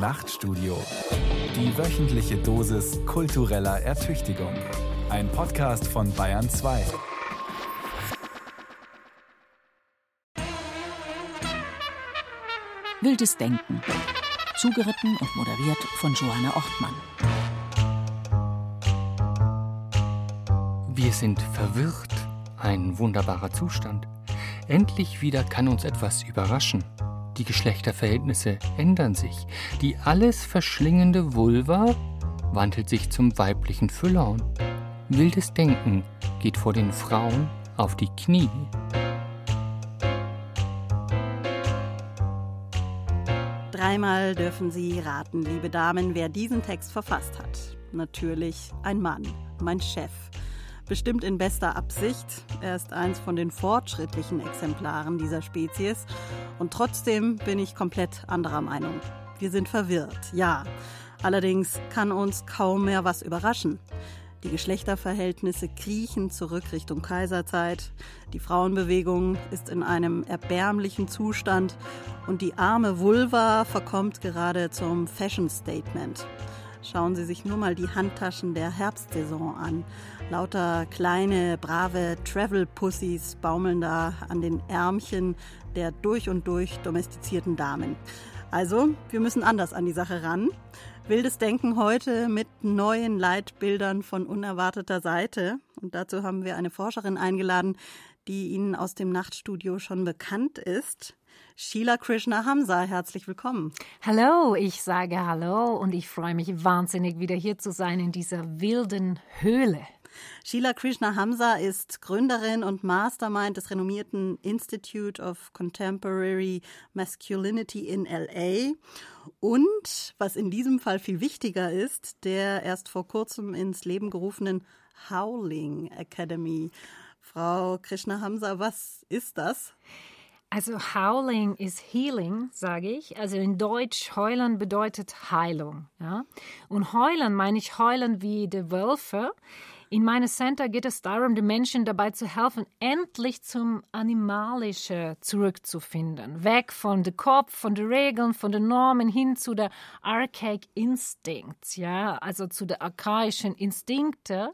Nachtstudio. Die wöchentliche Dosis kultureller Ertüchtigung. Ein Podcast von Bayern 2. Wildes Denken. Zugeritten und moderiert von Johanna Ortmann. Wir sind verwirrt. Ein wunderbarer Zustand. Endlich wieder kann uns etwas überraschen. Die Geschlechterverhältnisse ändern sich. Die alles verschlingende Vulva wandelt sich zum weiblichen Füllhorn. Wildes Denken geht vor den Frauen auf die Knie. Dreimal dürfen Sie raten, liebe Damen, wer diesen Text verfasst hat. Natürlich ein Mann, mein Chef. Bestimmt in bester Absicht. Er ist eins von den fortschrittlichen Exemplaren dieser Spezies. Und trotzdem bin ich komplett anderer Meinung. Wir sind verwirrt, ja. Allerdings kann uns kaum mehr was überraschen. Die Geschlechterverhältnisse kriechen zurück Richtung Kaiserzeit. Die Frauenbewegung ist in einem erbärmlichen Zustand. Und die arme Vulva verkommt gerade zum Fashion-Statement. Schauen Sie sich nur mal die Handtaschen der Herbstsaison an. Lauter kleine, brave Travel-Pussys baumeln da an den Ärmchen der durch und durch domestizierten Damen. Also, wir müssen anders an die Sache ran. Wildes Denken heute mit neuen Leitbildern von unerwarteter Seite. Und dazu haben wir eine Forscherin eingeladen, die Ihnen aus dem Nachtstudio schon bekannt ist. Sheila Krishna-Hamsa, herzlich willkommen. Hallo, ich sage hallo und ich freue mich wahnsinnig, wieder hier zu sein in dieser wilden Höhle. Sheila Krishna-Hamsa ist Gründerin und Mastermind des renommierten Institute of Contemporary Masculinity in L.A. und, was in diesem Fall viel wichtiger ist, der erst vor kurzem ins Leben gerufenen Howling Academy. Frau Krishna-Hamsa, was ist das? Also Howling is Healing, sage ich. Also in Deutsch, heulen bedeutet Heilung. Ja? Und heulen meine ich heulen wie die Wölfe. In meinem Center geht es darum, den Menschen dabei zu helfen, endlich zum Animalischen zurückzufinden. Weg von dem Kopf, von den Regeln, von den Normen hin zu der Archaic Instincts, ja? Also zu den archaischen Instinkten.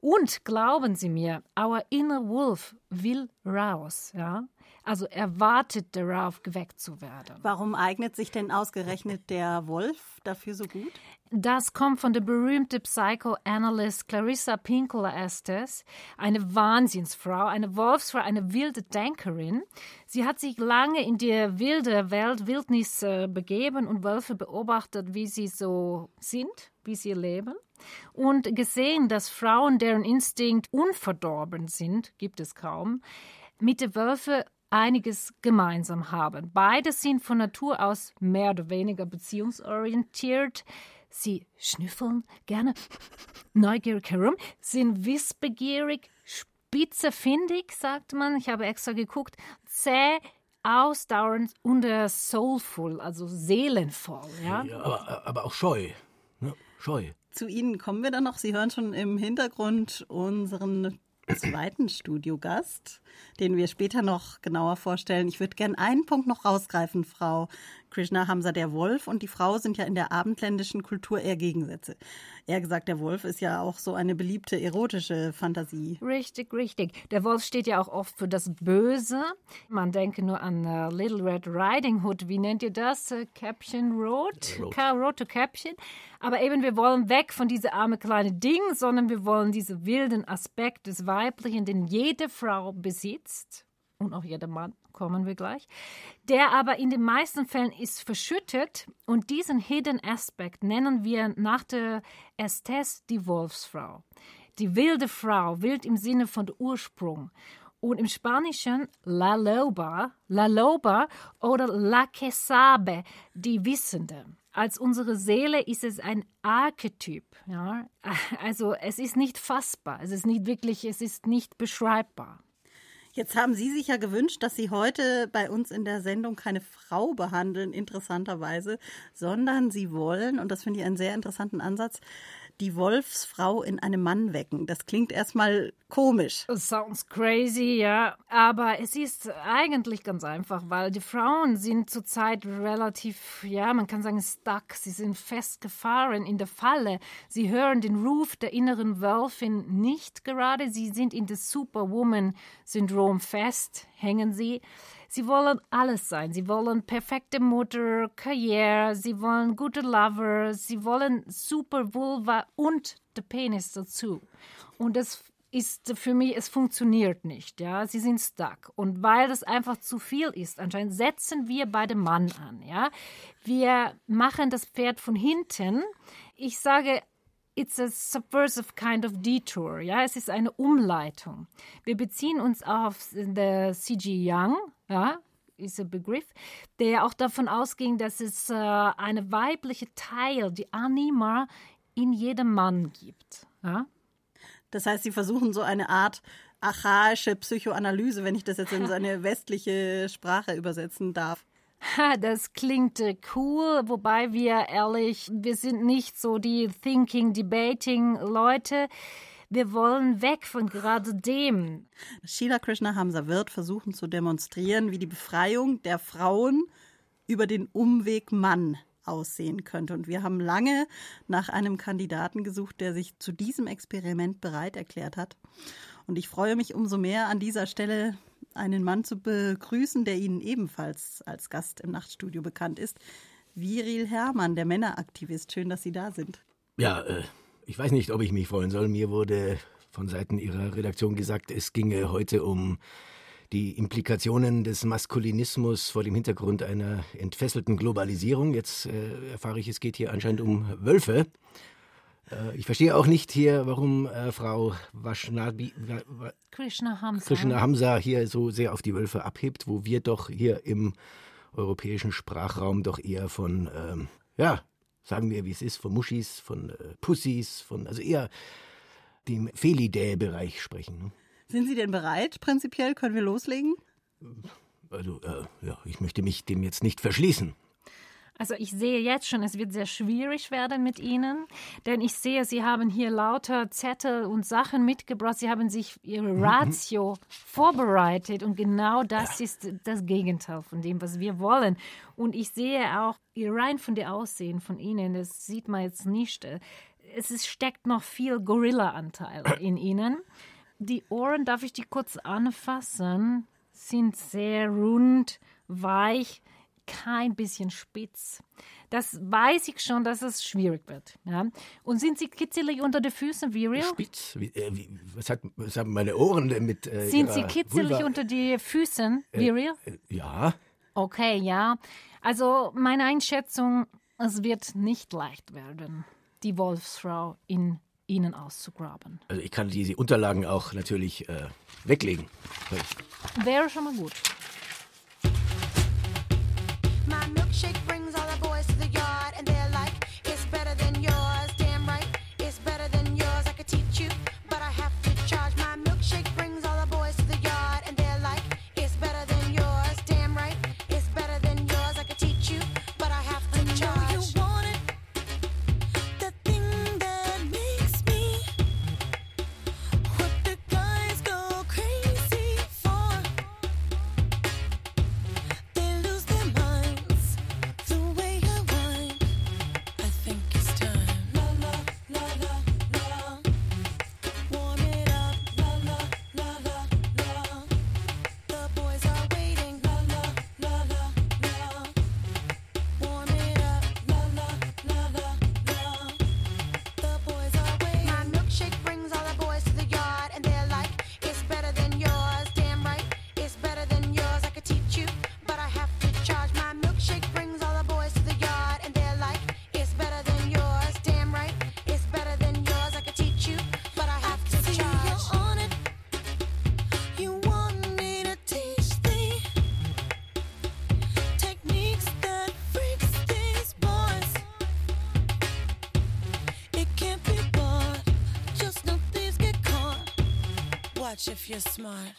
Und glauben Sie mir, our inner wolf will raus, ja? Also er wartet darauf, geweckt zu werden. Warum eignet sich denn ausgerechnet der Wolf dafür so gut? Das kommt von der berühmten Psychoanalyst Clarissa Pinkola Estes, eine Wahnsinnsfrau, eine Wolfsfrau, eine wilde Denkerin. Sie hat sich lange in die wilde Welt, Wildnis begeben und Wölfe beobachtet, wie sie so sind, wie sie leben. Und gesehen, dass Frauen, deren Instinkt unverdorben sind, gibt es kaum, mit den Wölfen einiges gemeinsam haben. Beide sind von Natur aus mehr oder weniger beziehungsorientiert. Sie schnüffeln gerne neugierig herum, sind wissbegierig, spitzefindig, sagt man. Ich habe extra geguckt. Zäh, ausdauernd und soulful, also seelenvoll. Ja? Ja, aber auch scheu. Ne? Scheu. Zu Ihnen kommen wir dann noch. Sie hören schon im Hintergrund unseren zweiten Studiogast, den wir später noch genauer vorstellen. Ich würde gerne einen Punkt noch rausgreifen, Frau Krishna-Hamsa. Der Wolf und die Frau sind ja in der abendländischen Kultur eher Gegensätze. Eher gesagt, der Wolf ist ja auch so eine beliebte erotische Fantasie. Richtig, richtig. Der Wolf steht ja auch oft für das Böse. Man denke nur an Little Red Riding Hood. Wie nennt ihr das? Käppchen Rot? Rote Käppchen. Aber eben, wir wollen weg von diesem armen kleinen Ding, sondern wir wollen diesen wilden Aspekt des Weiblichen, den jede Frau besitzt, und auch jeder Mann, kommen wir gleich, der aber in den meisten Fällen ist verschüttet. Und diesen Hidden Aspect nennen wir nach der Estes die Wolfsfrau. Die wilde Frau, wild im Sinne von Ursprung. Und im Spanischen la loba oder la que sabe, die Wissende. Als unsere Seele ist es ein Archetyp. Ja? Also es ist nicht fassbar, es ist nicht wirklich, es ist nicht beschreibbar. Jetzt haben Sie sich ja gewünscht, dass Sie heute bei uns in der Sendung keine Frau behandeln, interessanterweise, sondern Sie wollen, und das finde ich einen sehr interessanten Ansatz, die Wolfsfrau in einem Mann wecken. Das klingt erstmal komisch. Sounds crazy, ja. Aber es ist eigentlich ganz einfach, weil die Frauen sind zurzeit relativ, ja, man kann sagen, stuck. Sie sind festgefahren in der Falle. Sie hören den Ruf der inneren Wölfin nicht gerade. Sie sind in das Superwoman-Syndrom fest, hängen sie. Sie wollen alles sein. Sie wollen perfekte Mutter, Karriere, sie wollen gute Lover, sie wollen super Vulva und der Penis dazu. Und das ist für mich, es funktioniert nicht. Ja? Sie sind stuck. Und weil das einfach zu viel ist, anscheinend setzen wir bei dem Mann an. Ja? Wir machen das Pferd von hinten. Ich sage, it's a subversive kind of detour. Ja, es ist eine Umleitung. Wir beziehen uns auf the C.G. Jung, ja, ist ein Begriff, der auch davon ausging, dass es eine weibliche Teil, die Anima, in jedem Mann gibt. Ja? Das heißt, sie versuchen so eine Art archaische Psychoanalyse, wenn ich das jetzt in so eine westliche Sprache übersetzen darf. Das klingt cool, wobei wir ehrlich, wir sind nicht so die Thinking, Debating Leute. Wir wollen weg von gerade dem. Sheila Krishna-Hamsa wird versuchen zu demonstrieren, wie die Befreiung der Frauen über den Umweg Mann aussehen könnte. Und wir haben lange nach einem Kandidaten gesucht, der sich zu diesem Experiment bereit erklärt hat. Und ich freue mich umso mehr an dieser Stelle, einen Mann zu begrüßen, der Ihnen ebenfalls als Gast im Nachtstudio bekannt ist. Viril Herrmann, der Männeraktivist. Schön, dass Sie da sind. Ja, ich weiß nicht, ob ich mich freuen soll. Mir wurde von Seiten Ihrer Redaktion gesagt, es ginge heute um die Implikationen des Maskulinismus vor dem Hintergrund einer entfesselten Globalisierung. Jetzt erfahre ich, es geht hier anscheinend um Wölfe. Ich verstehe auch nicht hier, warum Frau Krishna-Hamsa hier so sehr auf die Wölfe abhebt, wo wir doch hier im europäischen Sprachraum doch eher von, ja, sagen wir, wie es ist, von Muschis, von Pussys, von, also eher dem Felidae-Bereich sprechen. Ne? Sind Sie denn bereit? Prinzipiell können wir loslegen? Also, ja, ich möchte mich dem jetzt nicht verschließen. Also ich sehe jetzt schon, es wird sehr schwierig werden mit Ihnen, denn ich sehe, Sie haben hier lauter Zettel und Sachen mitgebracht. Sie haben sich Ihre Ratio vorbereitet und genau das ist das Gegenteil von dem, was wir wollen. Und ich sehe auch, rein von dem Aussehen von Ihnen, das sieht man jetzt nicht, es steckt noch viel Gorilla-Anteil in Ihnen. Die Ohren, darf ich die kurz anfassen, sind sehr rund, weich, kein bisschen spitz. Das weiß ich schon, dass es schwierig wird. Ja? Und sind Sie kitzelig unter den Füßen, Viril? Spitz? Was haben meine Ohren denn mit sind Sie kitzelig Vulva? Unter die Füßen, Viril? Ja. Okay, ja. Also meine Einschätzung, es wird nicht leicht werden, die Wolfsfrau in Ihnen auszugraben. Also ich kann diese Unterlagen auch natürlich weglegen. Wäre schon mal gut. If you're smart.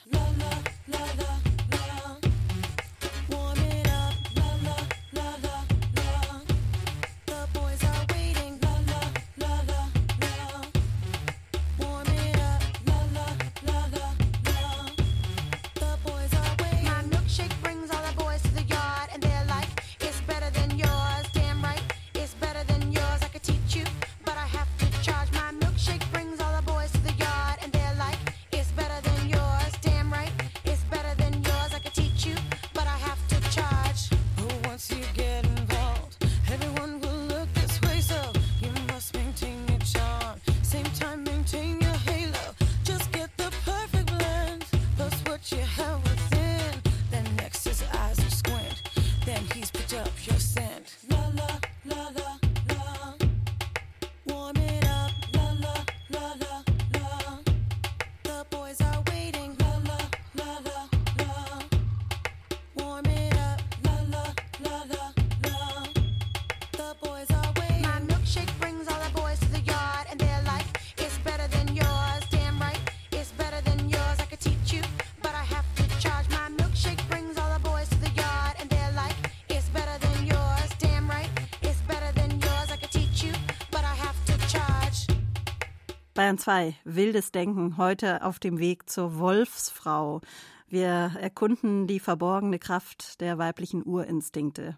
Bayern 2, Wildes Denken, heute auf dem Weg zur Wolfsfrau. Wir erkunden die verborgene Kraft der weiblichen Urinstinkte.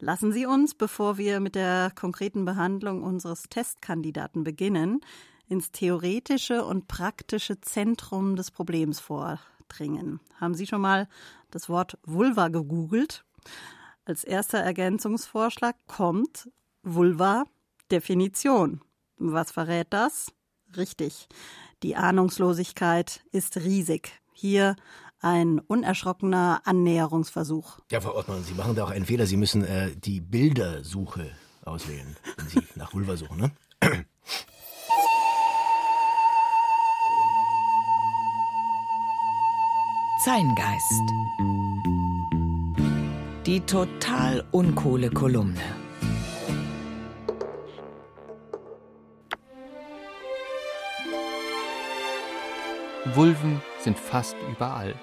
Lassen Sie uns, bevor wir mit der konkreten Behandlung unseres Testkandidaten beginnen, ins theoretische und praktische Zentrum des Problems vordringen. Haben Sie schon mal das Wort Vulva gegoogelt? Als erster Ergänzungsvorschlag kommt Vulva-Definition. Was verrät das? Richtig. Die Ahnungslosigkeit ist riesig. Hier ein unerschrockener Annäherungsversuch. Ja, Frau Ortmann, Sie machen da auch einen Fehler. Sie müssen die Bildersuche auswählen, wenn Sie nach Vulva suchen, ne? Zeingeist. Die total uncoole Kolumne. Vulven sind fast überall.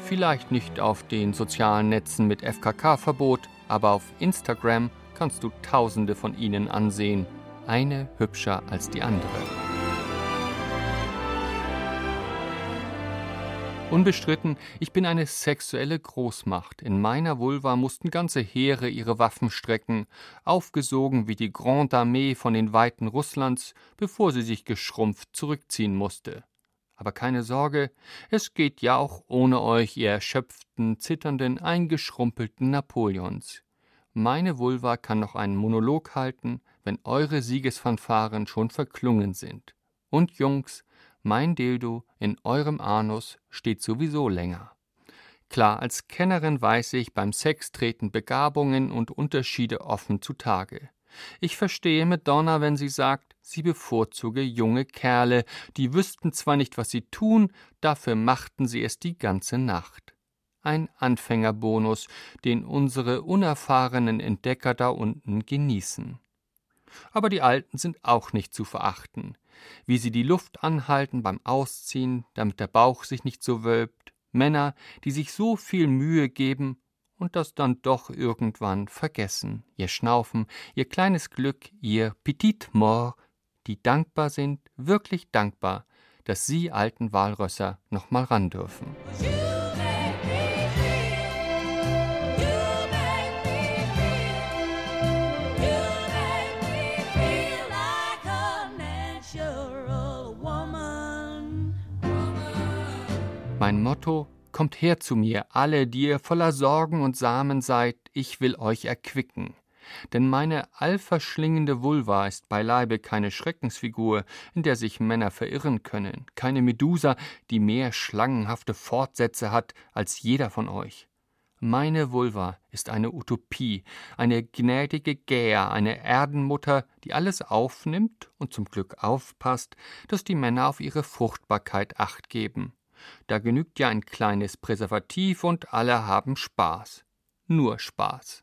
Vielleicht nicht auf den sozialen Netzen mit FKK-Verbot, aber auf Instagram kannst du Tausende von ihnen ansehen. Eine hübscher als die andere. Unbestritten, ich bin eine sexuelle Großmacht. In meiner Vulva mussten ganze Heere ihre Waffen strecken, aufgesogen wie die Grande Armee von den Weiten Russlands, bevor sie sich geschrumpft zurückziehen musste. Aber keine Sorge, es geht ja auch ohne euch, ihr erschöpften, zitternden, eingeschrumpelten Napoleons. Meine Vulva kann noch einen Monolog halten, wenn eure Siegesfanfaren schon verklungen sind. Und Jungs, mein Dildo in eurem Anus steht sowieso länger. Klar, als Kennerin weiß ich, beim Sex treten Begabungen und Unterschiede offen zutage. Ich verstehe Madonna, wenn sie sagt, sie bevorzuge junge Kerle, die wüssten zwar nicht, was sie tun, dafür machten sie es die ganze Nacht. Ein Anfängerbonus, den unsere unerfahrenen Entdecker da unten genießen. Aber die Alten sind auch nicht zu verachten. Wie sie die Luft anhalten beim Ausziehen, damit der Bauch sich nicht so wölbt. Männer, die sich so viel Mühe geben, und das dann doch irgendwann vergessen. Ihr Schnaufen, ihr kleines Glück, ihr Petit Mort, die dankbar sind, wirklich dankbar, dass sie alten Walrösser noch mal ran dürfen. Mein Motto: Kommt her zu mir, alle, die ihr voller Sorgen und Samen seid, ich will euch erquicken. Denn meine allverschlingende Vulva ist beileibe keine Schreckensfigur, in der sich Männer verirren können, keine Medusa, die mehr schlangenhafte Fortsätze hat als jeder von euch. Meine Vulva ist eine Utopie, eine gnädige Gäa, eine Erdenmutter, die alles aufnimmt und zum Glück aufpasst, dass die Männer auf ihre Fruchtbarkeit Acht geben. Da genügt ja ein kleines Präservativ und alle haben Spaß. Nur Spaß.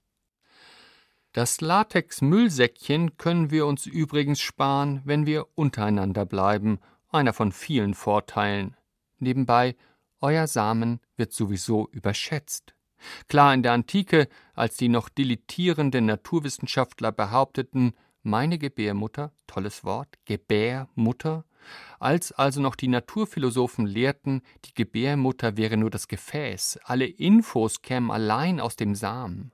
Das Latex-Müllsäckchen können wir uns übrigens sparen, wenn wir untereinander bleiben. Einer von vielen Vorteilen. Nebenbei, euer Samen wird sowieso überschätzt. Klar, in der Antike, als die noch dilettierenden Naturwissenschaftler behaupteten, meine Gebärmutter, tolles Wort, Gebärmutter, als also noch die Naturphilosophen lehrten, die Gebärmutter wäre nur das Gefäß, alle Infos kämen allein aus dem Samen.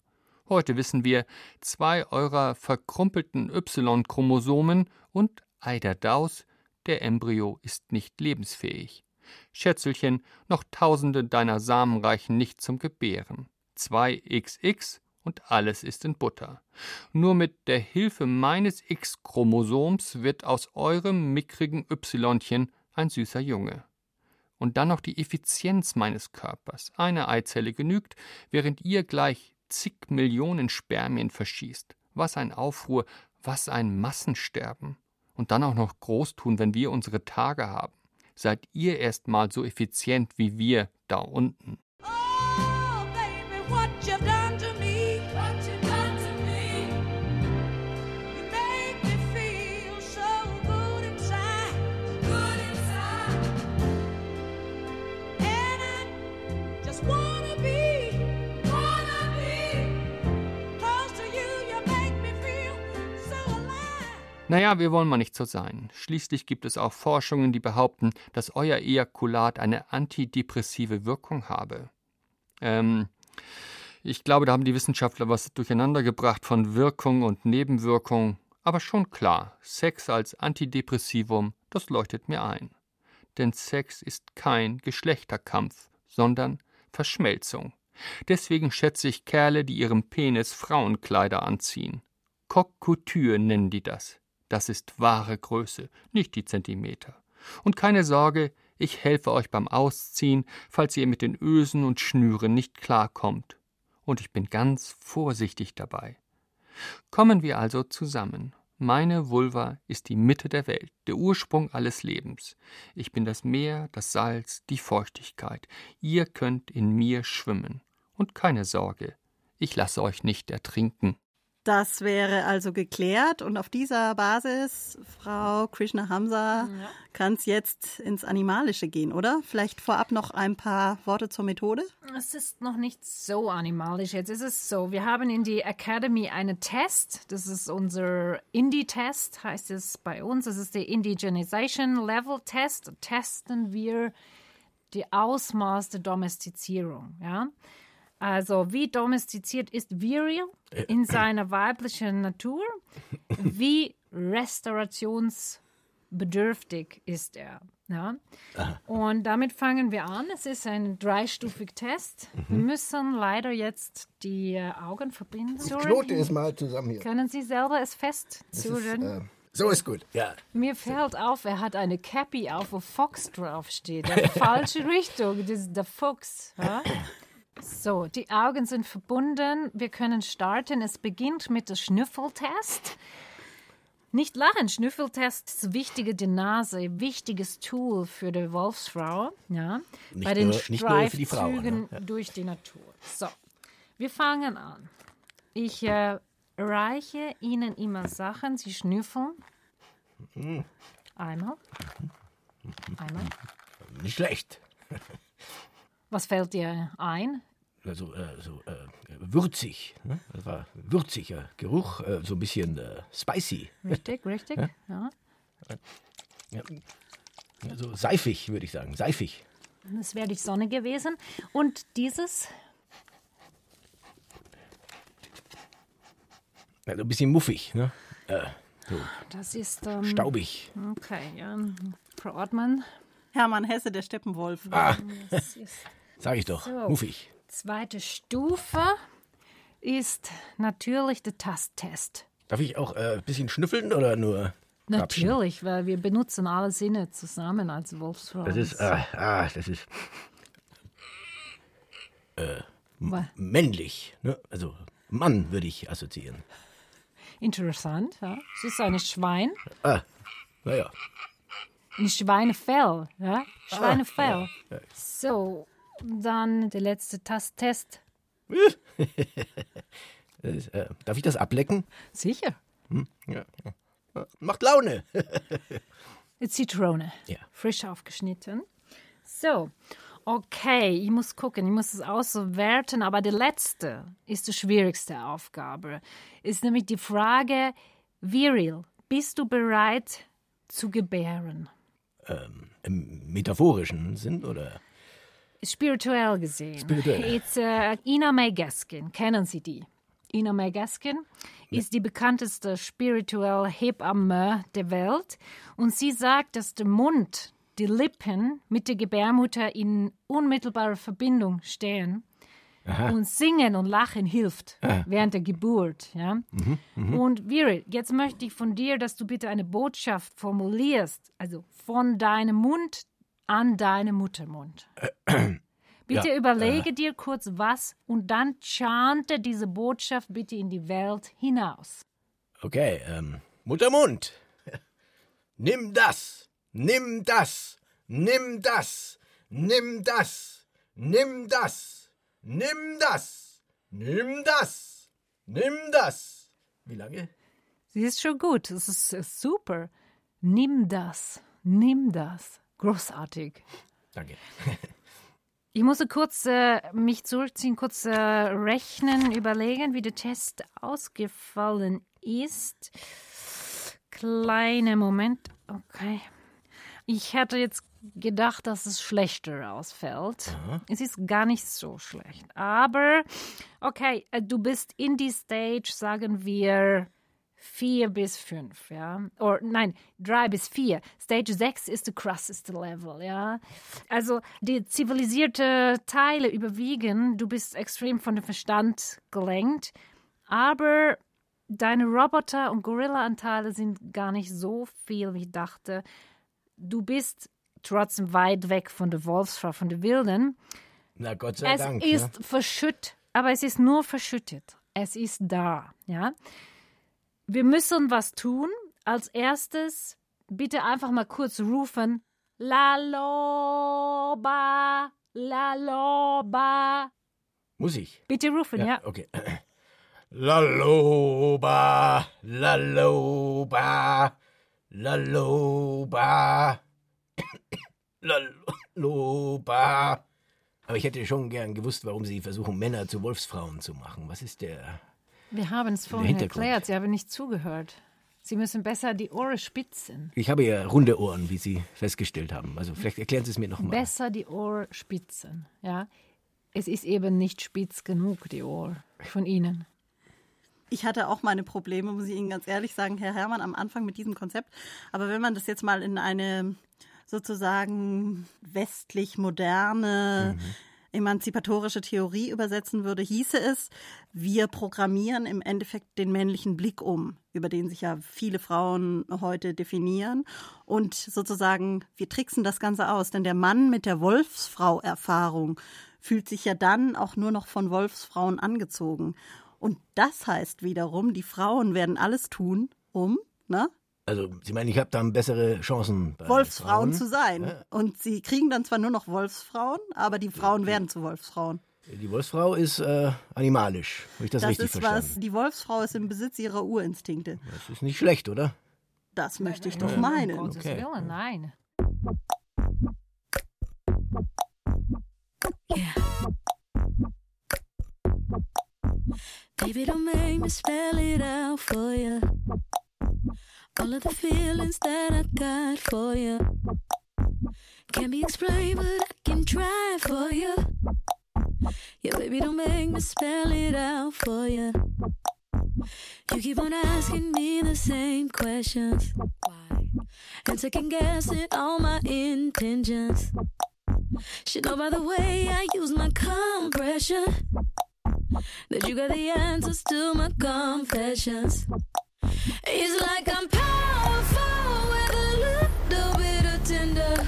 Heute wissen wir, zwei eurer verkrumpelten Y-Chromosomen und Eider Daus, der Embryo ist nicht lebensfähig. Schätzelchen, noch Tausende deiner Samen reichen nicht zum Gebären. 2XX und alles ist in Butter. Nur mit der Hilfe meines X-Chromosoms wird aus eurem mickrigen Y-chen ein süßer Junge. Und dann noch die Effizienz meines Körpers. Eine Eizelle genügt, während ihr gleich zig Millionen Spermien verschießt. Was ein Aufruhr, was ein Massensterben. Und dann auch noch groß tun, wenn wir unsere Tage haben. Seid ihr erst mal so effizient wie wir da unten. Oh, baby, what you've done to me, what you've done to me. You make me feel so good inside, good inside. And I just wanna be close to you, you make me feel so alive. Naja, wir wollen mal nicht so sein. Schließlich gibt es auch Forschungen, die behaupten, dass euer Ejakulat eine antidepressive Wirkung habe. Ich glaube, da haben die Wissenschaftler was durcheinander gebracht von Wirkung und Nebenwirkung. Aber schon klar, Sex als Antidepressivum, das leuchtet mir ein. Denn Sex ist kein Geschlechterkampf, sondern Verschmelzung. Deswegen schätze ich Kerle, die ihrem Penis Frauenkleider anziehen. Coq Couture nennen die das. Das ist wahre Größe, nicht die Zentimeter. Und keine Sorge, ich helfe euch beim Ausziehen, falls ihr mit den Ösen und Schnüren nicht klarkommt. Und ich bin ganz vorsichtig dabei. Kommen wir also zusammen. Meine Vulva ist die Mitte der Welt, der Ursprung alles Lebens. Ich bin das Meer, das Salz, die Feuchtigkeit. Ihr könnt in mir schwimmen. Und keine Sorge, ich lasse euch nicht ertrinken. Das wäre also geklärt und auf dieser Basis, Frau Krishna-Hamsa, kann es jetzt ins Animalische gehen, oder? Vielleicht vorab noch ein paar Worte zur Methode? Es ist noch nicht so animalisch. Jetzt ist es so, wir haben in die Academy einen Test. Das ist unser Indie-Test, heißt es bei uns. Das ist der Indigenization-Level-Test. Testen wir die Ausmaß der Domestizierung, ja? Also, wie domestiziert ist Viril in seiner weiblichen Natur? Wie restaurationsbedürftig ist er? Ja. Und damit fangen wir an. Es ist ein dreistufiger Test. Wir müssen leider jetzt die Augen verbinden. Ich knote es mal zusammen hier. Können Sie selber es festzurren? So ist gut, ja. Mir fällt auf, er hat eine Cappy auf, wo Fox draufsteht. Die falsche Richtung, das ist der Fuchs. Ja? So, die Augen sind verbunden. Wir können starten. Es beginnt mit dem Schnüffeltest. Nicht lachen, Schnüffeltest ist wichtige die Nase, wichtiges Tool für die Wolfsfrau. Ja, bei den Streifzügen durch die Natur. So, wir fangen an. Ich reiche Ihnen immer Sachen. Sie schnüffeln. Einmal. Nicht schlecht. Was fällt dir ein? Also würzig, ne? Das war würziger Geruch, so ein bisschen spicy. Richtig, ja. Also seifig, würde ich sagen, seifig. Das wäre die Sonne gewesen. Und dieses? Also ein bisschen muffig, ne? So. Das ist staubig. Okay, ja. Frau Ortmann. Hermann Hesse, der Steppenwolf. Das ist sag ich doch, so, muffig. Zweite Stufe ist natürlich der Tasttest. Darf ich auch ein bisschen schnüffeln oder nur grapschen? Natürlich, weil wir benutzen alle Sinne zusammen als Wolfsfrau. Das ist männlich, ne? Also Mann würde ich assoziieren. Interessant, ja. Es ist ein Schwein. Naja. Ein Schweinefell, ja? Schweinefell. Ja. So. Dann der letzte Tasttest. Darf ich das ablecken? Sicher. Ja. Macht Laune. Zitrone. Ja. Frisch aufgeschnitten. So, okay, ich muss gucken, ich muss es auswerten, aber die letzte ist die schwierigste Aufgabe. Ist nämlich die Frage, Viril, bist du bereit zu gebären? Im metaphorischen Sinn, oder? Spirituell gesehen. It's Ina May Gaskin. Kennen Sie die? Ina May Gaskin ist die bekannteste spirituelle Hebamme der Welt. Und sie sagt, dass der Mund, die Lippen mit der Gebärmutter in unmittelbarer Verbindung stehen. Aha. Und singen und lachen hilft während der Geburt. Ja? Und Viril, jetzt möchte ich von dir, dass du bitte eine Botschaft formulierst, also von deinem Mund an deinen Muttermund. Bitte überlege dir kurz was und dann chante diese Botschaft bitte in die Welt hinaus. Okay, Muttermund, nimm das, nimm das, nimm das, nimm das, nimm das, nimm das, nimm das, nimm das. Wie lange? Sie ist schon gut, es ist super. Nimm das, großartig. Danke. Ich musste kurz mich zurückziehen, kurz rechnen, überlegen, wie der Test ausgefallen ist. Kleiner Moment. Okay. Ich hätte jetzt gedacht, dass es schlechter ausfällt. Aha. Es ist gar nicht so schlecht. Aber, okay, du bist in die Stage, sagen wir 4 bis 5, ja. Oder nein, 3 bis 4. Stage 6 ist das krasseste Level, ja. Also die zivilisierte Teile überwiegen. Du bist extrem von dem Verstand gelenkt. Aber deine Roboter- und Gorilla-Anteile sind gar nicht so viel, wie ich dachte. Du bist trotzdem weit weg von der Wolfsfrau, von der Wilden. Na Gott sei Dank. Es ist verschüttet, aber es ist nur verschüttet. Es ist da, ja. Wir müssen was tun. Als erstes bitte einfach mal kurz rufen. Laloba, Laloba. Muss ich? Bitte rufen, ja. Okay. Laloba, Laloba, Laloba, Laloba. Aber ich hätte schon gern gewusst, warum Sie versuchen, Männer zu Wolfsfrauen zu machen. Was ist der... Wir haben es vorhin erklärt, Sie haben nicht zugehört. Sie müssen besser die Ohren spitzen. Ich habe ja runde Ohren, wie Sie festgestellt haben. Also vielleicht erklären Sie es mir nochmal. Besser die Ohren spitzen, ja. Es ist eben nicht spitz genug, die Ohren von Ihnen. Ich hatte auch meine Probleme, muss ich Ihnen ganz ehrlich sagen, Herr Herrmann, am Anfang mit diesem Konzept. Aber wenn man das jetzt mal in eine sozusagen westlich moderne... emanzipatorische Theorie übersetzen würde, hieße es, wir programmieren im Endeffekt den männlichen Blick um, über den sich ja viele Frauen heute definieren. Und sozusagen, wir tricksen das Ganze aus, denn der Mann mit der Wolfsfrau-Erfahrung fühlt sich ja dann auch nur noch von Wolfsfrauen angezogen. Und das heißt wiederum, die Frauen werden alles tun, um, ne? Also, Sie meinen, ich habe dann bessere Chancen, bei Wolfsfrauen zu sein. Ja. Und Sie kriegen dann zwar nur noch Wolfsfrauen, aber die Frauen werden zu Wolfsfrauen. Die Wolfsfrau ist animalisch, habe ich das richtig verstanden? Die Wolfsfrau ist im Besitz ihrer Urinstinkte. Das ist nicht schlecht, oder? Das möchte ich doch meinen. Um Gottes Willen, nein. Yeah. Baby, don't make me spell it out for you. All of the feelings that I got for you can't be explained, but I can try for you. Yeah, baby, don't make me spell it out for you. You keep on asking me the same questions. Why? And second guessing all my intentions. Should know by the way I use my compression that you got the answers to my confessions. It's like I'm powerful with a little bit of tender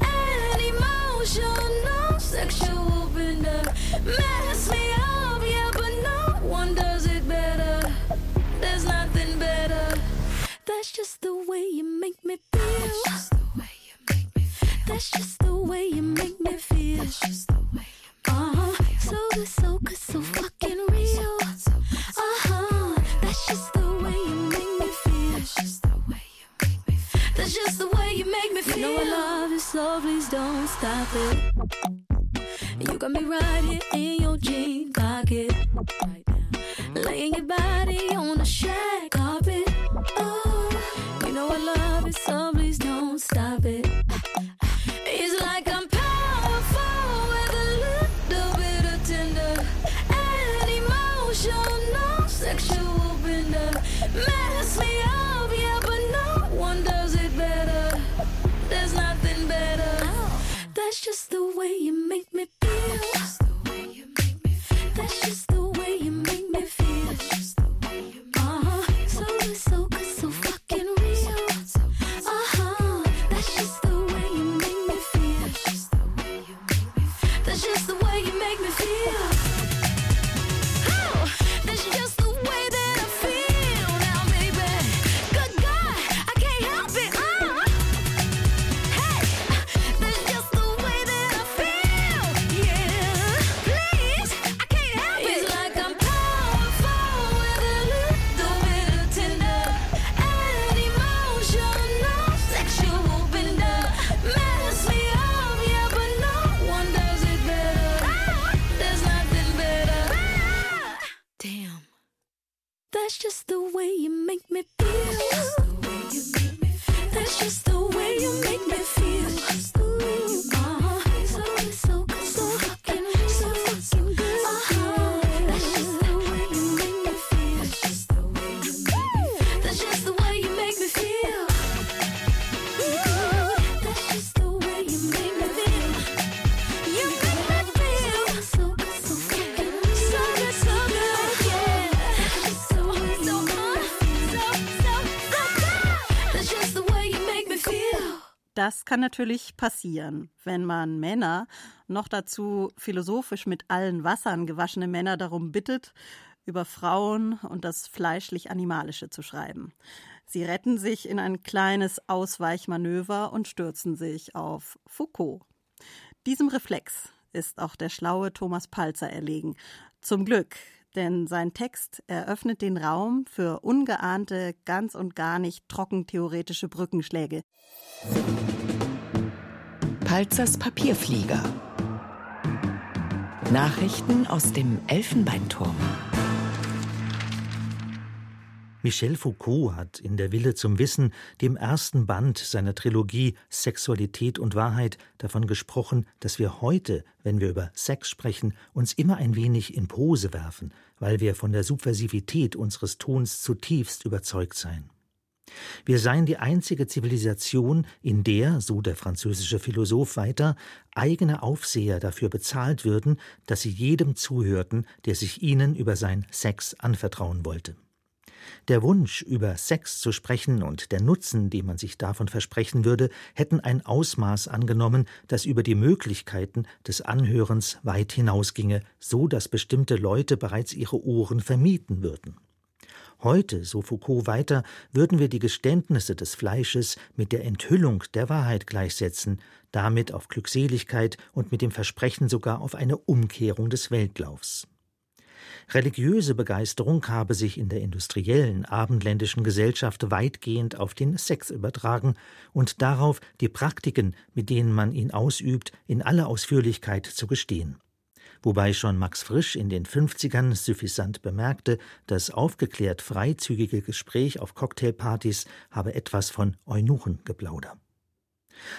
and emotional sexual bender. Mess me up, yeah, but no one does it better. There's nothing better. That's just the way you make me feel. That's just the way you make me feel. That's just the way you make me feel. That's just the way you make me feel. So good, so good, so fucking real. That's just the way you make me feel. That's just the way you make me feel. That's just the way you make me feel. You know I love you so, please don't stop it. You got me right here in your jean pocket, right now, laying your body on the shag carpet. Oh, you know I love you so, please don't stop it. It's like I'm powerful with a little bit of tender and emotional sexual. Mess me up, yeah, but no one does it better. There's nothing better. That's just the way you make me feel. That's just the way you make me feel. That's just the way you make me feel. That's just the way you make me feel. So good, so good, so fucking real. That's just the way you make me feel. That's just the way you make me feel. That's just the way you make me feel. Oh, that's just the way that I feel. Baby with you. That's just the way you make me feel. So good, so fucking good. That's just the way you make me feel. That's just the way you make me feel. That's just the way you make me feel. You make me feel so good, so fucking good. So good, so good, yeah. That's just the way you make me feel. Das kann natürlich passieren, wenn man Männer, noch dazu philosophisch mit allen Wassern gewaschene Männer, darum bittet, über Frauen und das Fleischlich-Animalische zu schreiben. Sie retten sich in ein kleines Ausweichmanöver und stürzen sich auf Foucault. Diesem Reflex ist auch der schlaue Thomas Palzer erlegen. Zum Glück, denn sein Text eröffnet den Raum für ungeahnte, ganz und gar nicht trockentheoretische Brückenschläge. Palzers Papierflieger. Nachrichten aus dem Elfenbeinturm. Michel Foucault hat in der Wille zum Wissen, dem ersten Band seiner Trilogie Sexualität und Wahrheit, davon gesprochen, dass wir heute, wenn wir über Sex sprechen, uns immer ein wenig in Pose werfen, weil wir von der Subversivität unseres Tons zutiefst überzeugt seien. Wir seien die einzige Zivilisation, in der, so der französische Philosoph weiter, eigene Aufseher dafür bezahlt würden, dass sie jedem zuhörten, der sich ihnen über seinen Sex anvertrauen wollte. Der Wunsch, über Sex zu sprechen und der Nutzen, den man sich davon versprechen würde, hätten ein Ausmaß angenommen, das über die Möglichkeiten des Anhörens weit hinausginge, so dass bestimmte Leute bereits ihre Ohren vermieden würden. Heute, so Foucault weiter, würden wir die Geständnisse des Fleisches mit der Enthüllung der Wahrheit gleichsetzen, damit auf Glückseligkeit und mit dem Versprechen sogar auf eine Umkehrung des Weltlaufs. Religiöse Begeisterung habe sich in der industriellen, abendländischen Gesellschaft weitgehend auf den Sex übertragen und darauf, die Praktiken, mit denen man ihn ausübt, in aller Ausführlichkeit zu gestehen. Wobei schon Max Frisch in den 50ern suffisant bemerkte, das aufgeklärt freizügige Gespräch auf Cocktailpartys habe etwas von Eunuchengeplauder.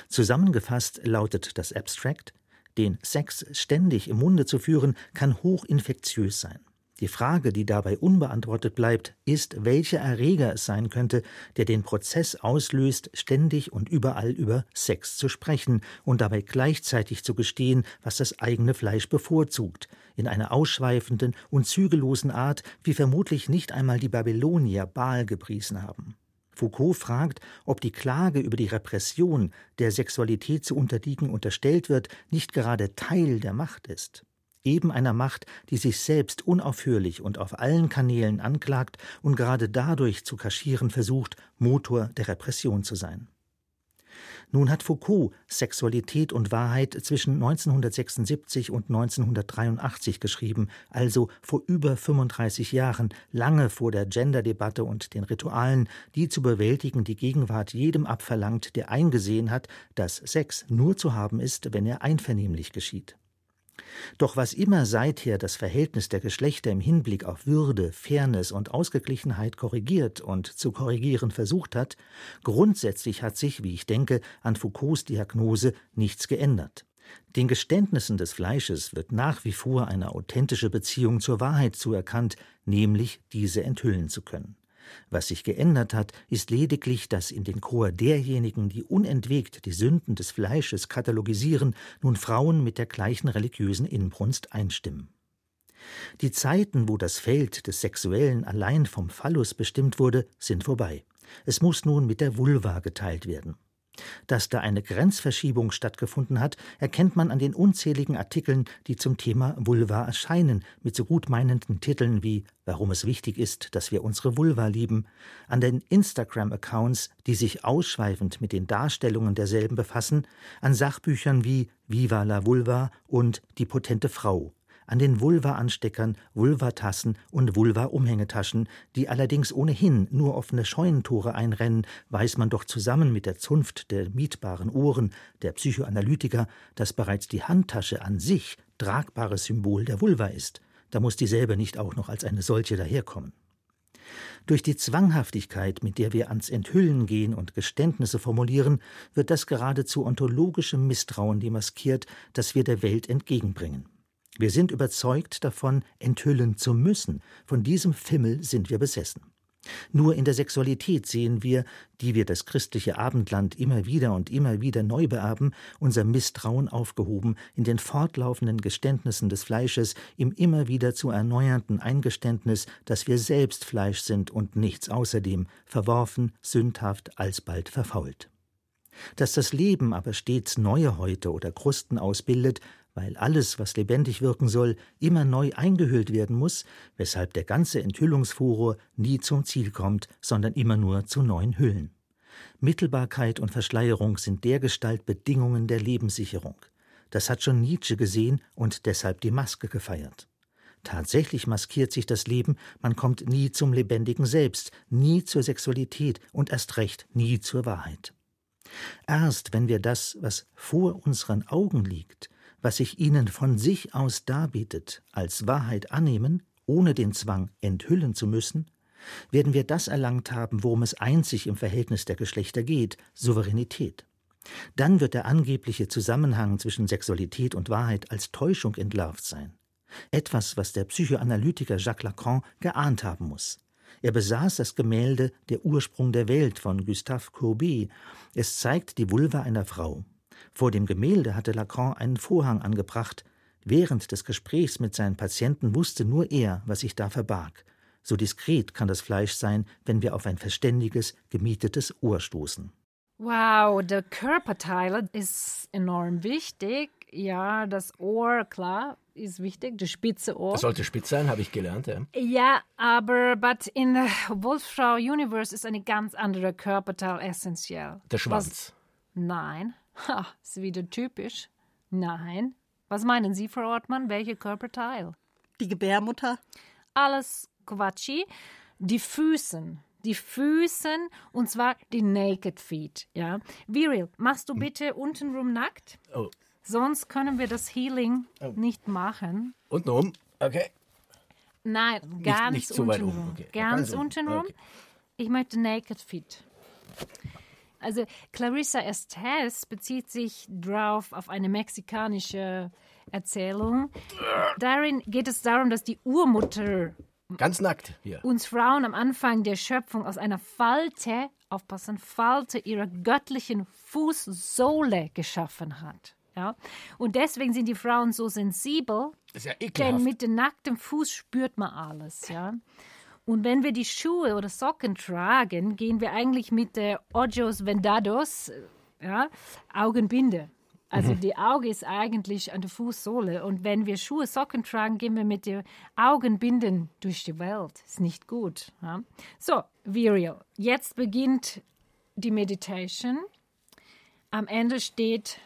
Zusammengefasst lautet das Abstract: Den Sex ständig im Munde zu führen, kann hochinfektiös sein. Die Frage, die dabei unbeantwortet bleibt, ist, welcher Erreger es sein könnte, der den Prozess auslöst, ständig und überall über Sex zu sprechen und dabei gleichzeitig zu gestehen, was das eigene Fleisch bevorzugt, in einer ausschweifenden und zügellosen Art, wie vermutlich nicht einmal die Babylonier Baal gepriesen haben. Foucault fragt, ob die Klage über die Repression, der Sexualität zu unterliegen unterstellt wird, nicht gerade Teil der Macht ist. Eben einer Macht, die sich selbst unaufhörlich und auf allen Kanälen anklagt und gerade dadurch zu kaschieren versucht, Motor der Repression zu sein. Nun hat Foucault Sexualität und Wahrheit zwischen 1976 und 1983 geschrieben, also vor über 35 Jahren, lange vor der Gender-Debatte und den Ritualen, die zu bewältigen die Gegenwart jedem abverlangt, der eingesehen hat, dass Sex nur zu haben ist, wenn er einvernehmlich geschieht. Doch was immer seither das Verhältnis der Geschlechter im Hinblick auf Würde, Fairness und Ausgeglichenheit korrigiert und zu korrigieren versucht hat, grundsätzlich hat sich, wie ich denke, an Foucaults Diagnose nichts geändert. Den Geständnissen des Fleisches wird nach wie vor eine authentische Beziehung zur Wahrheit zuerkannt, nämlich diese enthüllen zu können. Was sich geändert hat, ist lediglich, dass in den Chor derjenigen, die unentwegt die Sünden des Fleisches katalogisieren, nun Frauen mit der gleichen religiösen Inbrunst einstimmen. Die Zeiten, wo das Feld des Sexuellen allein vom Phallus bestimmt wurde, sind vorbei. Es muss nun mit der Vulva geteilt werden. Dass da eine Grenzverschiebung stattgefunden hat, erkennt man an den unzähligen Artikeln, die zum Thema Vulva erscheinen, mit so gutmeinenden Titeln wie »Warum es wichtig ist, dass wir unsere Vulva lieben«, an den Instagram-Accounts, die sich ausschweifend mit den Darstellungen derselben befassen, an Sachbüchern wie »Viva la Vulva« und »Die potente Frau«, an den Vulva-Ansteckern, Vulva-Tassen und Vulva-Umhängetaschen, die allerdings ohnehin nur offene Scheunentore einrennen, weiß man doch zusammen mit der Zunft der mietbaren Ohren der Psychoanalytiker, dass bereits die Handtasche an sich tragbares Symbol der Vulva ist. Da muss dieselbe nicht auch noch als eine solche daherkommen. Durch die Zwanghaftigkeit, mit der wir ans Enthüllen gehen und Geständnisse formulieren, wird das geradezu ontologische Misstrauen demaskiert, das wir der Welt entgegenbringen. Wir sind überzeugt davon, enthüllen zu müssen. Von diesem Fimmel sind wir besessen. Nur in der Sexualität sehen wir, die wir das christliche Abendland immer wieder neu beerben, unser Misstrauen aufgehoben in den fortlaufenden Geständnissen des Fleisches, im immer wieder zu erneuernden Eingeständnis, dass wir selbst Fleisch sind und nichts außerdem, verworfen, sündhaft, alsbald verfault. Dass das Leben aber stets neue Häute oder Krusten ausbildet, weil alles, was lebendig wirken soll, immer neu eingehüllt werden muss, weshalb der ganze Enthüllungsfuror nie zum Ziel kommt, sondern immer nur zu neuen Hüllen. Mittelbarkeit und Verschleierung sind dergestalt Bedingungen der Lebenssicherung. Das hat schon Nietzsche gesehen und deshalb die Maske gefeiert. Tatsächlich maskiert sich das Leben, man kommt nie zum lebendigen Selbst, nie zur Sexualität und erst recht nie zur Wahrheit. Erst wenn wir das, was vor unseren Augen liegt, was sich ihnen von sich aus darbietet, als Wahrheit annehmen, ohne den Zwang enthüllen zu müssen, werden wir das erlangt haben, worum es einzig im Verhältnis der Geschlechter geht, Souveränität. Dann wird der angebliche Zusammenhang zwischen Sexualität und Wahrheit als Täuschung entlarvt sein. Etwas, was der Psychoanalytiker Jacques Lacan geahnt haben muss. Er besaß das Gemälde »Der Ursprung der Welt« von Gustave Courbet. Es zeigt die Vulva einer Frau. Vor dem Gemälde hatte Lacan einen Vorhang angebracht. Während des Gesprächs mit seinen Patienten wusste nur er, was sich da verbarg. So diskret kann das Fleisch sein, wenn wir auf ein verständiges, gemietetes Ohr stoßen. Wow, der Körperteil ist enorm wichtig. Ja, das Ohr, klar, ist wichtig, das spitze Ohr. Das sollte spitz sein, habe ich gelernt, ja. Ja, aber in Wolfschow Universe ist ein ganz anderer Körperteil essentiell. Der Schwanz. Nein. Ha, ist wieder typisch. Nein. Was meinen Sie, Frau Ortmann, welcher Körperteil? Die Gebärmutter. Alles Quatschi. Die Füße, und zwar die Naked Feet. Ja. Viril, machst du bitte untenrum nackt? Oh. Sonst können wir das Healing nicht machen. Untenrum? Okay. Nein, ganz untenrum. Okay. Ganz untenrum. Okay. Ich möchte Naked Feet. Also Clarissa Estes bezieht sich drauf auf eine mexikanische Erzählung. Darin geht es darum, dass die Urmutter ganz nackt hier uns Frauen am Anfang der Schöpfung aus einer Falte, aufpassen, Falte ihrer göttlichen Fußsohle geschaffen hat. Ja? Und deswegen sind die Frauen so sensibel, das ist ja ekelhaft, denn mit dem nackten Fuß spürt man alles, ja. Und wenn wir die Schuhe oder Socken tragen, gehen wir eigentlich mit der Ojos Vendados, ja, Augenbinde. Also die Auge ist eigentlich an der Fußsohle. Und wenn wir Schuhe, Socken tragen, gehen wir mit den Augenbinden durch die Welt. Ist nicht gut. Ja. So, Viril, jetzt beginnt die Meditation. Am Ende steht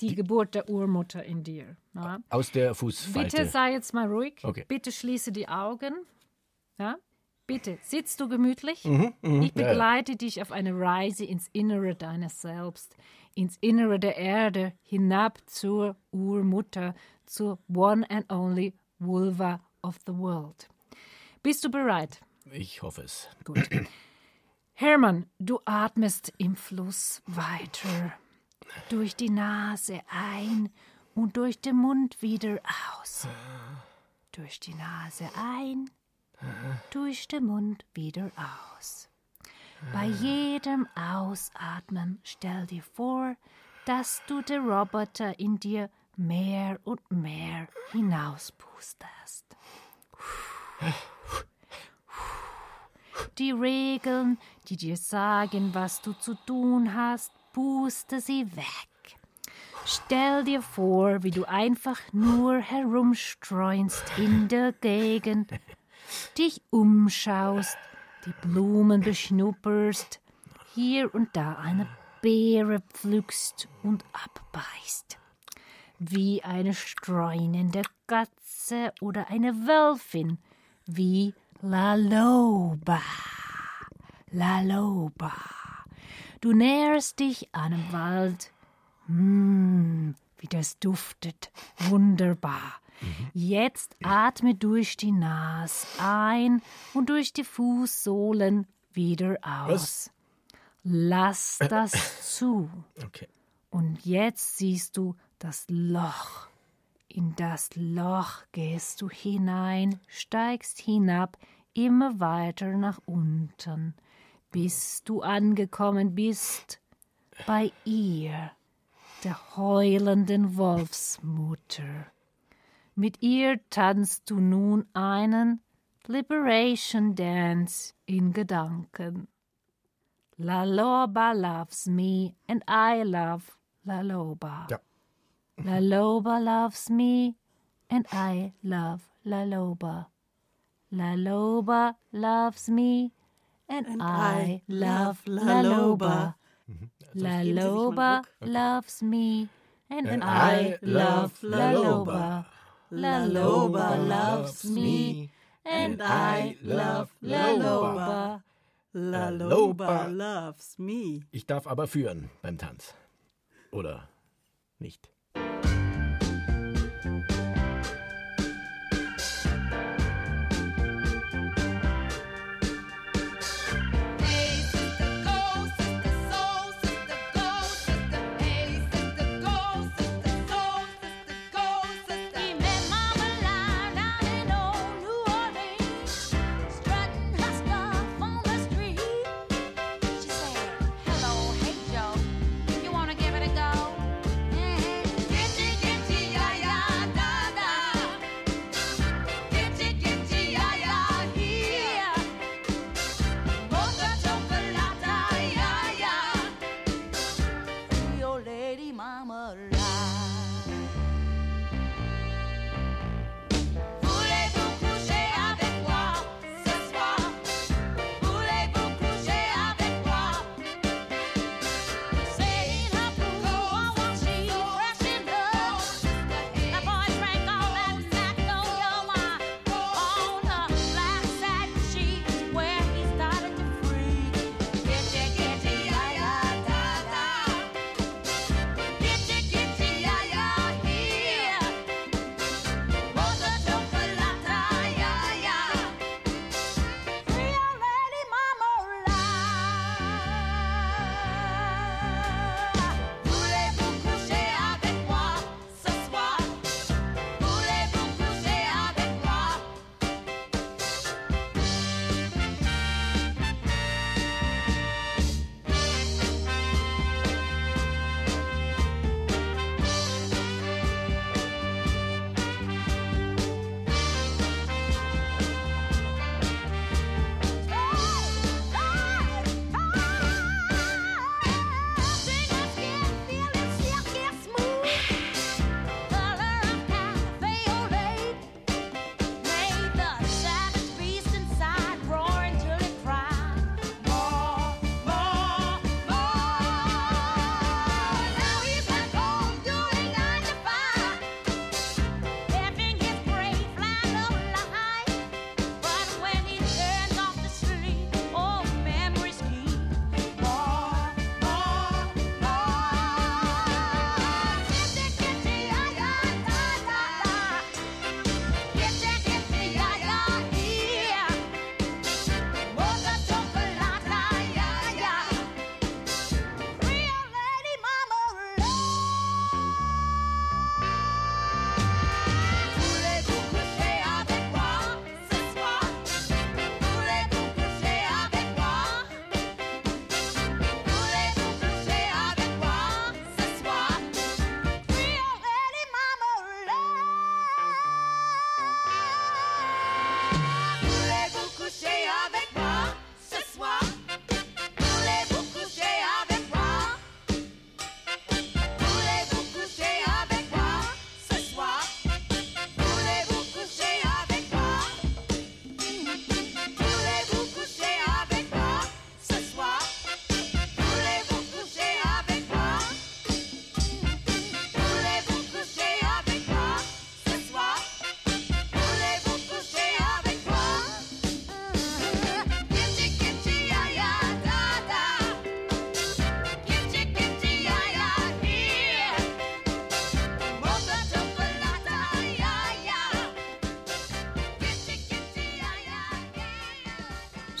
die Geburt der Urmutter in dir. Ja. Aus der Fußfalte. Bitte sei jetzt mal ruhig. Okay. Bitte schließe die Augen. Ja? Bitte, sitzt du gemütlich? Ich begleite dich auf eine Reise ins Innere deines Selbst, ins Innere der Erde, hinab zur Urmutter, zur One and Only Vulva of the World. Bist du bereit? Ich hoffe es. Gut. Hermann, du atmest im Fluss weiter. Durch die Nase ein und durch den Mund wieder aus. Durch die Nase ein. Durch den Mund wieder aus. Bei jedem Ausatmen stell dir vor, dass du den Roboter in dir mehr und mehr hinauspustest. Die Regeln, die dir sagen, was du zu tun hast, puste sie weg. Stell dir vor, wie du einfach nur herumstreunst in der Gegend, dich umschaust, die Blumen beschnupperst, hier und da eine Beere pflückst und abbeißt. Wie eine streunende Katze oder eine Wölfin, wie Laloba. Laloba. Du näherst dich einem Wald. Wie das duftet. Wunderbar. Jetzt atme durch die Nase ein und durch die Fußsohlen wieder aus. Was? Lass das zu. Okay. Und jetzt siehst du das Loch. In das Loch gehst du hinein, steigst hinab, immer weiter nach unten, bis du angekommen bist bei ihr, der heulenden Wolfsmutter. Mit ihr tanzt du nun einen Liberation Dance in Gedanken. Laloba loves me and I love Laloba. Ja. Laloba loves me and I love Laloba. Laloba loves me and I love Laloba. Laloba loves me and I love Laloba. Laloba loves me and I love Laloba. Laloba loves me. Ich darf aber führen beim Tanz. Oder nicht.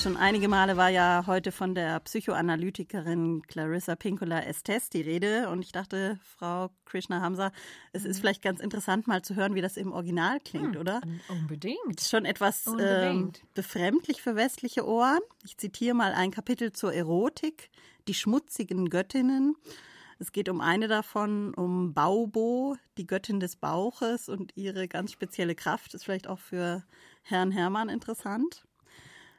schon einige Male war ja heute von der Psychoanalytikerin Clarissa Pinkola Estes die Rede. Und ich dachte, Frau Krishna-Hamsa, es ist vielleicht ganz interessant, mal zu hören, wie das im Original klingt, oder? Unbedingt. Schon etwas befremdlich für westliche Ohren. Ich zitiere mal ein Kapitel zur Erotik, die schmutzigen Göttinnen. Es geht um eine davon, um Baubo, die Göttin des Bauches und ihre ganz spezielle Kraft. Ist vielleicht auch für Herrn Herrmann interessant.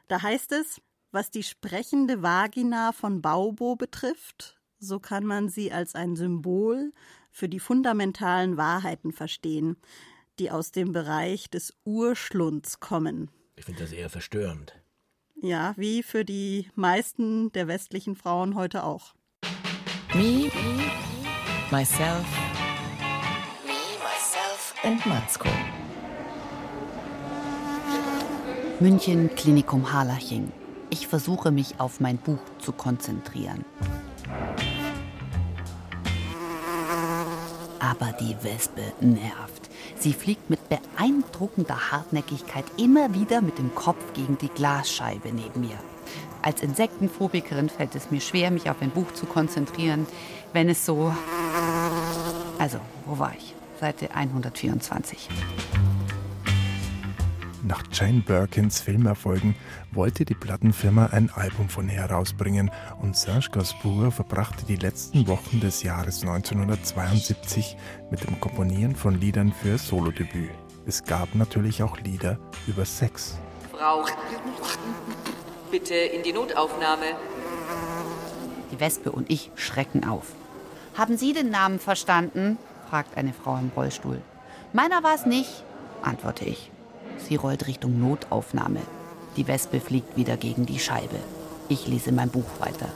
Da heißt es, was die sprechende Vagina von Baubo betrifft, so kann man sie als ein Symbol für die fundamentalen Wahrheiten verstehen, die aus dem Bereich des Urschlunds kommen. Ich finde das eher verstörend. Ja, wie für die meisten der westlichen Frauen heute auch. Me, myself, and Matsko. München, Klinikum Harlaching. Ich versuche mich auf mein Buch zu konzentrieren. Aber die Wespe nervt. Sie fliegt mit beeindruckender Hartnäckigkeit immer wieder mit dem Kopf gegen die Glasscheibe neben mir. Als Insektenphobikerin fällt es mir schwer, mich auf ein Buch zu konzentrieren, wenn es so... Also, wo war ich? Seite 124. Nach Jane Birkins Filmerfolgen wollte die Plattenfirma ein Album von ihr herausbringen und Serge Gainsbourg verbrachte die letzten Wochen des Jahres 1972 mit dem Komponieren von Liedern für ihr Solodebüt. Es gab natürlich auch Lieder über Sex. Frau... Bitte in die Notaufnahme. Die Wespe und ich schrecken auf. Haben Sie den Namen verstanden? Fragt eine Frau im Rollstuhl. Meiner war es nicht, antworte ich. Sie rollt Richtung Notaufnahme. Die Wespe fliegt wieder gegen die Scheibe. Ich lese mein Buch weiter.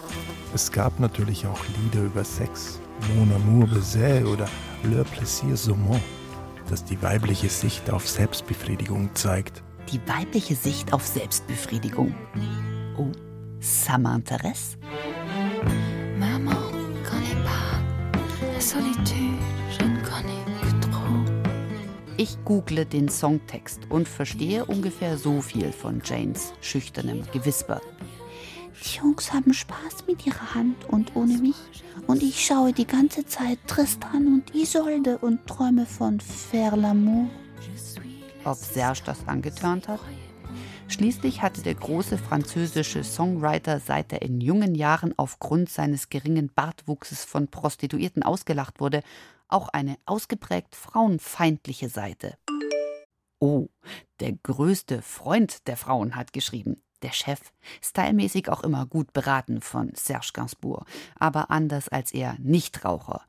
Es gab natürlich auch Lieder über Sex. Mon amour baiser oder Le plaisir saumon, das die weibliche Sicht auf Selbstbefriedigung zeigt. Die weibliche Sicht auf Selbstbefriedigung. Oh, ça m'intéresse. Maman, connais pas la solitude, je ne connais plus trop. Ich google den Songtext und verstehe ungefähr so viel von Janes schüchternem Gewisper. Die Jungs haben Spaß mit ihrer Hand und ohne mich. Und ich schaue die ganze Zeit Tristan und Isolde und träume von Faire l'amour. Ob Serge das angeturnt hat? Schließlich hatte der große französische Songwriter, seit er in jungen Jahren aufgrund seines geringen Bartwuchses von Prostituierten ausgelacht wurde, auch eine ausgeprägt frauenfeindliche Seite. Oh, der größte Freund der Frauen hat geschrieben. Der Chef, stylmäßig auch immer gut beraten von Serge Gainsbourg, aber anders als er Nichtraucher.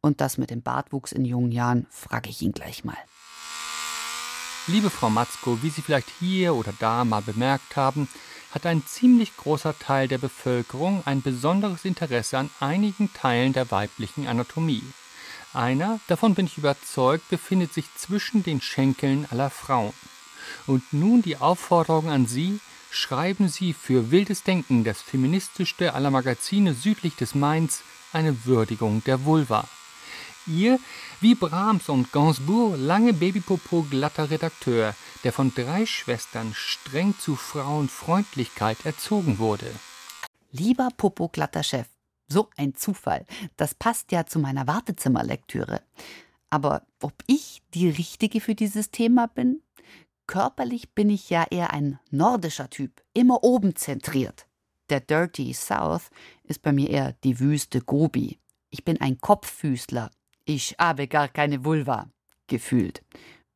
Und das mit dem Bartwuchs in jungen Jahren frage ich ihn gleich mal. Liebe Frau Matsko, wie Sie vielleicht hier oder da mal bemerkt haben, hat ein ziemlich großer Teil der Bevölkerung ein besonderes Interesse an einigen Teilen der weiblichen Anatomie. Einer, davon bin ich überzeugt, befindet sich zwischen den Schenkeln aller Frauen. Und nun die Aufforderung an Sie, schreiben Sie für Wildes Denken, das feministischste aller Magazine südlich des Mains, eine Würdigung der Vulva. Ihr, wie Brahms und Gainsbourg, lange Babypopo glatter Redakteur, der von 3 Schwestern streng zu Frauenfreundlichkeit erzogen wurde. Lieber Popo glatter Chef, so ein Zufall, das passt ja zu meiner Wartezimmerlektüre. Aber ob ich die Richtige für dieses Thema bin? Körperlich bin ich ja eher ein nordischer Typ, immer oben zentriert. Der Dirty South ist bei mir eher die Wüste Gobi. Ich bin ein Kopffüßler. Ich habe gar keine Vulva, gefühlt.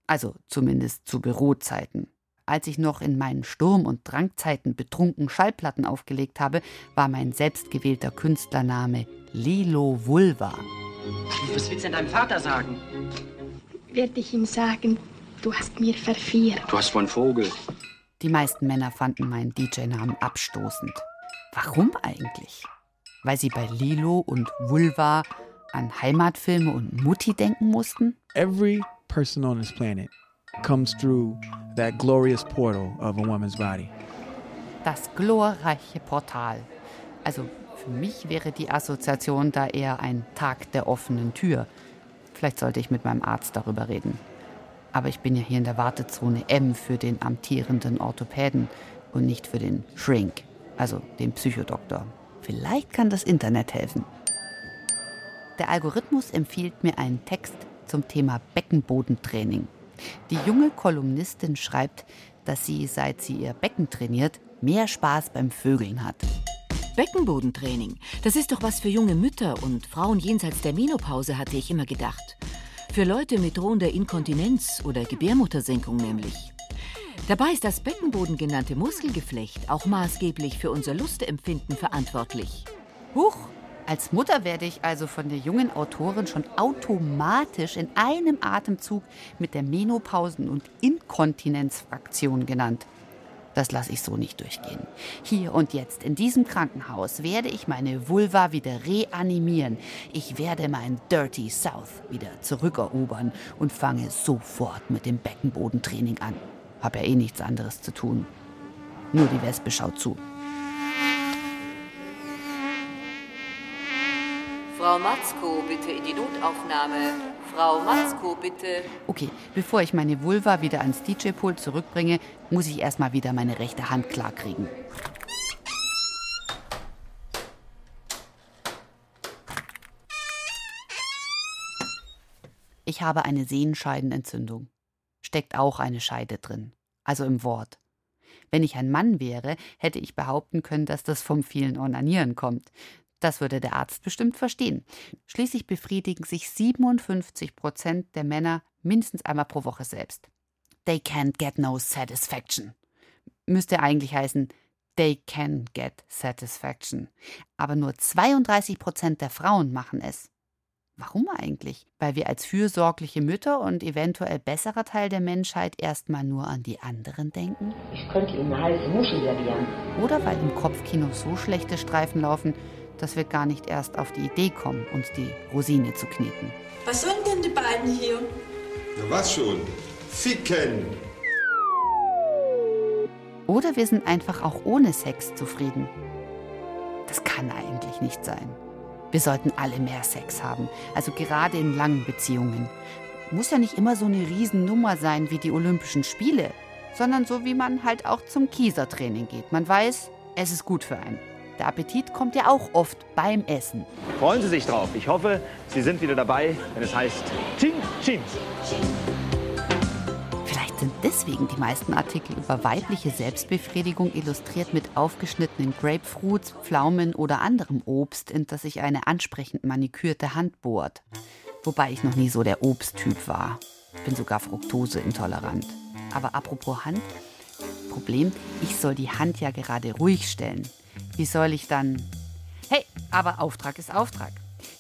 Also zumindest zu Bürozeiten. Als ich noch in meinen Sturm- und Drangzeiten betrunken Schallplatten aufgelegt habe, war mein selbstgewählter Künstlername Lilo Vulva. Was willst du denn deinem Vater sagen? Werde ich ihm sagen, du hast mir verführt. Du hast von Vogel. Die meisten Männer fanden meinen DJ-Namen abstoßend. Warum eigentlich? Weil sie bei Lilo und Vulva an Heimatfilme und Mutti denken mussten? Every person on this planet comes through that glorious portal of a woman's body. Das glorreiche Portal. Also für mich wäre die Assoziation da eher ein Tag der offenen Tür. Vielleicht sollte ich mit meinem Arzt darüber reden. Aber ich bin ja hier in der Wartezone M für den amtierenden Orthopäden und nicht für den Shrink, also den Psychodoktor. Vielleicht kann das Internet helfen. Der Algorithmus empfiehlt mir einen Text zum Thema Beckenbodentraining. Die junge Kolumnistin schreibt, dass sie, seit sie ihr Becken trainiert, mehr Spaß beim Vögeln hat. Beckenbodentraining, das ist doch was für junge Mütter und Frauen jenseits der Menopause, hatte ich immer gedacht. Für Leute mit drohender Inkontinenz oder Gebärmuttersenkung nämlich. Dabei ist das Beckenboden genannte Muskelgeflecht auch maßgeblich für unser Lustempfinden verantwortlich. Huch! Als Mutter werde ich also von der jungen Autorin schon automatisch in einem Atemzug mit der Menopausen- und Inkontinenzfraktion genannt. Das lasse ich so nicht durchgehen. Hier und jetzt in diesem Krankenhaus werde ich meine Vulva wieder reanimieren. Ich werde mein Dirty South wieder zurückerobern und fange sofort mit dem Beckenbodentraining an. Hab ja eh nichts anderes zu tun. Nur die Wespe schaut zu. Frau Matsko, bitte in die Notaufnahme. Frau Matsko, bitte. Okay, bevor ich meine Vulva wieder ans DJ-Pult zurückbringe, muss ich erstmal wieder meine rechte Hand klarkriegen. Ich habe eine Sehenscheidenentzündung. Steckt auch eine Scheide drin, also im Wort. Wenn ich ein Mann wäre, hätte ich behaupten können, dass das vom vielen Onanieren kommt. Das würde der Arzt bestimmt verstehen. Schließlich befriedigen sich 57% der Männer mindestens einmal pro Woche selbst. They can't get no satisfaction. Müsste eigentlich heißen, they can get satisfaction. Aber nur 32% der Frauen machen es. Warum eigentlich? Weil wir als fürsorgliche Mütter und eventuell besserer Teil der Menschheit erstmal nur an die anderen denken? Ich könnte Ihnen eine heiße Muschel servieren. Oder weil im Kopfkino so schlechte Streifen laufen, dass wir gar nicht erst auf die Idee kommen, uns die Rosine zu kneten. Was sollen denn die beiden hier? Na was schon? Ficken! Oder wir sind einfach auch ohne Sex zufrieden. Das kann eigentlich nicht sein. Wir sollten alle mehr Sex haben, also gerade in langen Beziehungen. Muss ja nicht immer so eine Riesennummer sein wie die Olympischen Spiele, sondern so wie man halt auch zum Kiesertraining geht. Man weiß, es ist gut für einen. Der Appetit kommt ja auch oft beim Essen. Freuen Sie sich drauf. Ich hoffe, Sie sind wieder dabei, wenn es heißt Chin Chin. Vielleicht sind deswegen die meisten Artikel über weibliche Selbstbefriedigung illustriert mit aufgeschnittenen Grapefruits, Pflaumen oder anderem Obst, in das sich eine ansprechend manikürte Hand bohrt. Wobei ich noch nie so der Obsttyp war. Bin sogar fruktoseintolerant. Aber apropos Hand, Problem, ich soll die Hand ja gerade ruhig stellen. Wie soll ich dann... Hey, aber Auftrag ist Auftrag.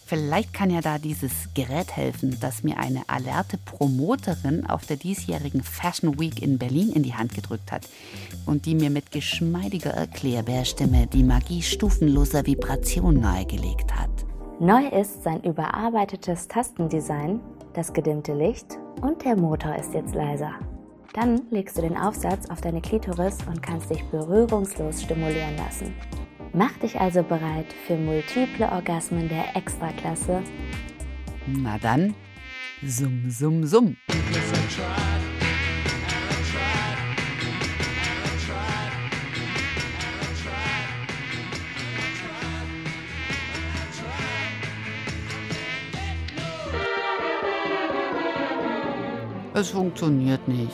Vielleicht kann ja da dieses Gerät helfen, das mir eine alerte Promoterin auf der diesjährigen Fashion Week in Berlin in die Hand gedrückt hat und die mir mit geschmeidiger Erklärbärstimme die Magie stufenloser Vibration nahegelegt hat. Neu ist sein überarbeitetes Tastendesign, das gedimmte Licht und der Motor ist jetzt leiser. Dann legst du den Aufsatz auf deine Klitoris und kannst dich berührungslos stimulieren lassen. Mach dich also bereit für multiple Orgasmen der Extraklasse. Na dann, summ, summ, summ. Es funktioniert nicht.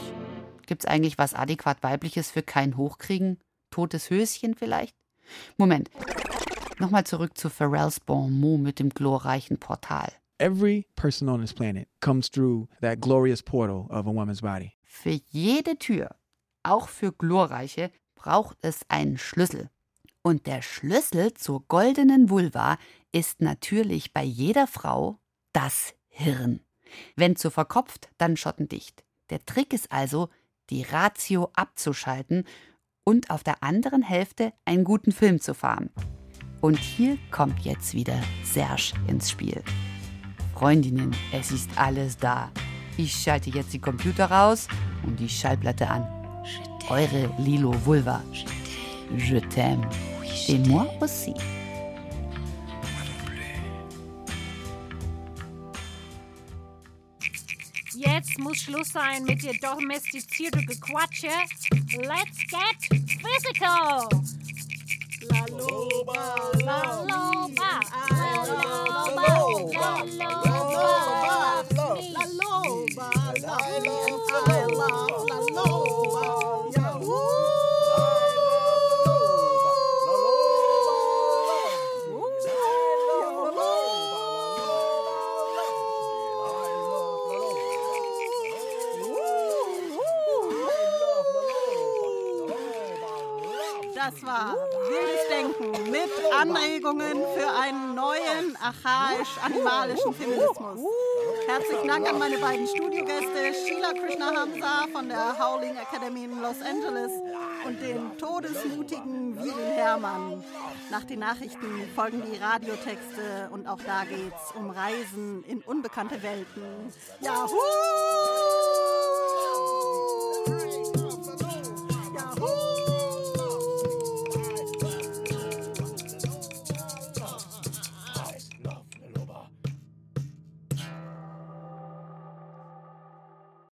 Gibt's eigentlich was adäquat Weibliches für kein Hochkriegen? Totes Höschen vielleicht? Moment. Nochmal zurück zu Pharrells Bon mot mit dem glorreichen Portal. Every person on this planet comes through that glorious portal of a woman's body. Für jede Tür, auch für glorreiche, braucht es einen Schlüssel. Und der Schlüssel zur goldenen Vulva ist natürlich bei jeder Frau das Hirn. Wenn zu verkopft, dann schottendicht. Der Trick ist also, die Ratio abzuschalten und auf der anderen Hälfte einen guten Film zu fahren. Und hier kommt jetzt wieder Serge ins Spiel. Freundinnen, es ist alles da. Ich schalte jetzt die Computer raus und die Schallplatte an. Eure Lilo Vulva. Je t'aime. Et moi aussi. jetzt muss Schluss sein mit dir domestizierten Gequatsche. Let's get physical! La Loba, La Loba, La Loba, La Loba, La Loba, La Loba, La Loba, Yahoo! Das war Wildes Denken mit Anregungen für einen neuen, archaisch-animalischen Feminismus. Herzlichen Dank an meine beiden Studiogäste, Sheila Krishna-Hamsa von der Howling Academy in Los Angeles und den todesmutigen Viril Herrmann. Nach den Nachrichten folgen die Radiotexte und auch da geht's um Reisen in unbekannte Welten. Yahoo!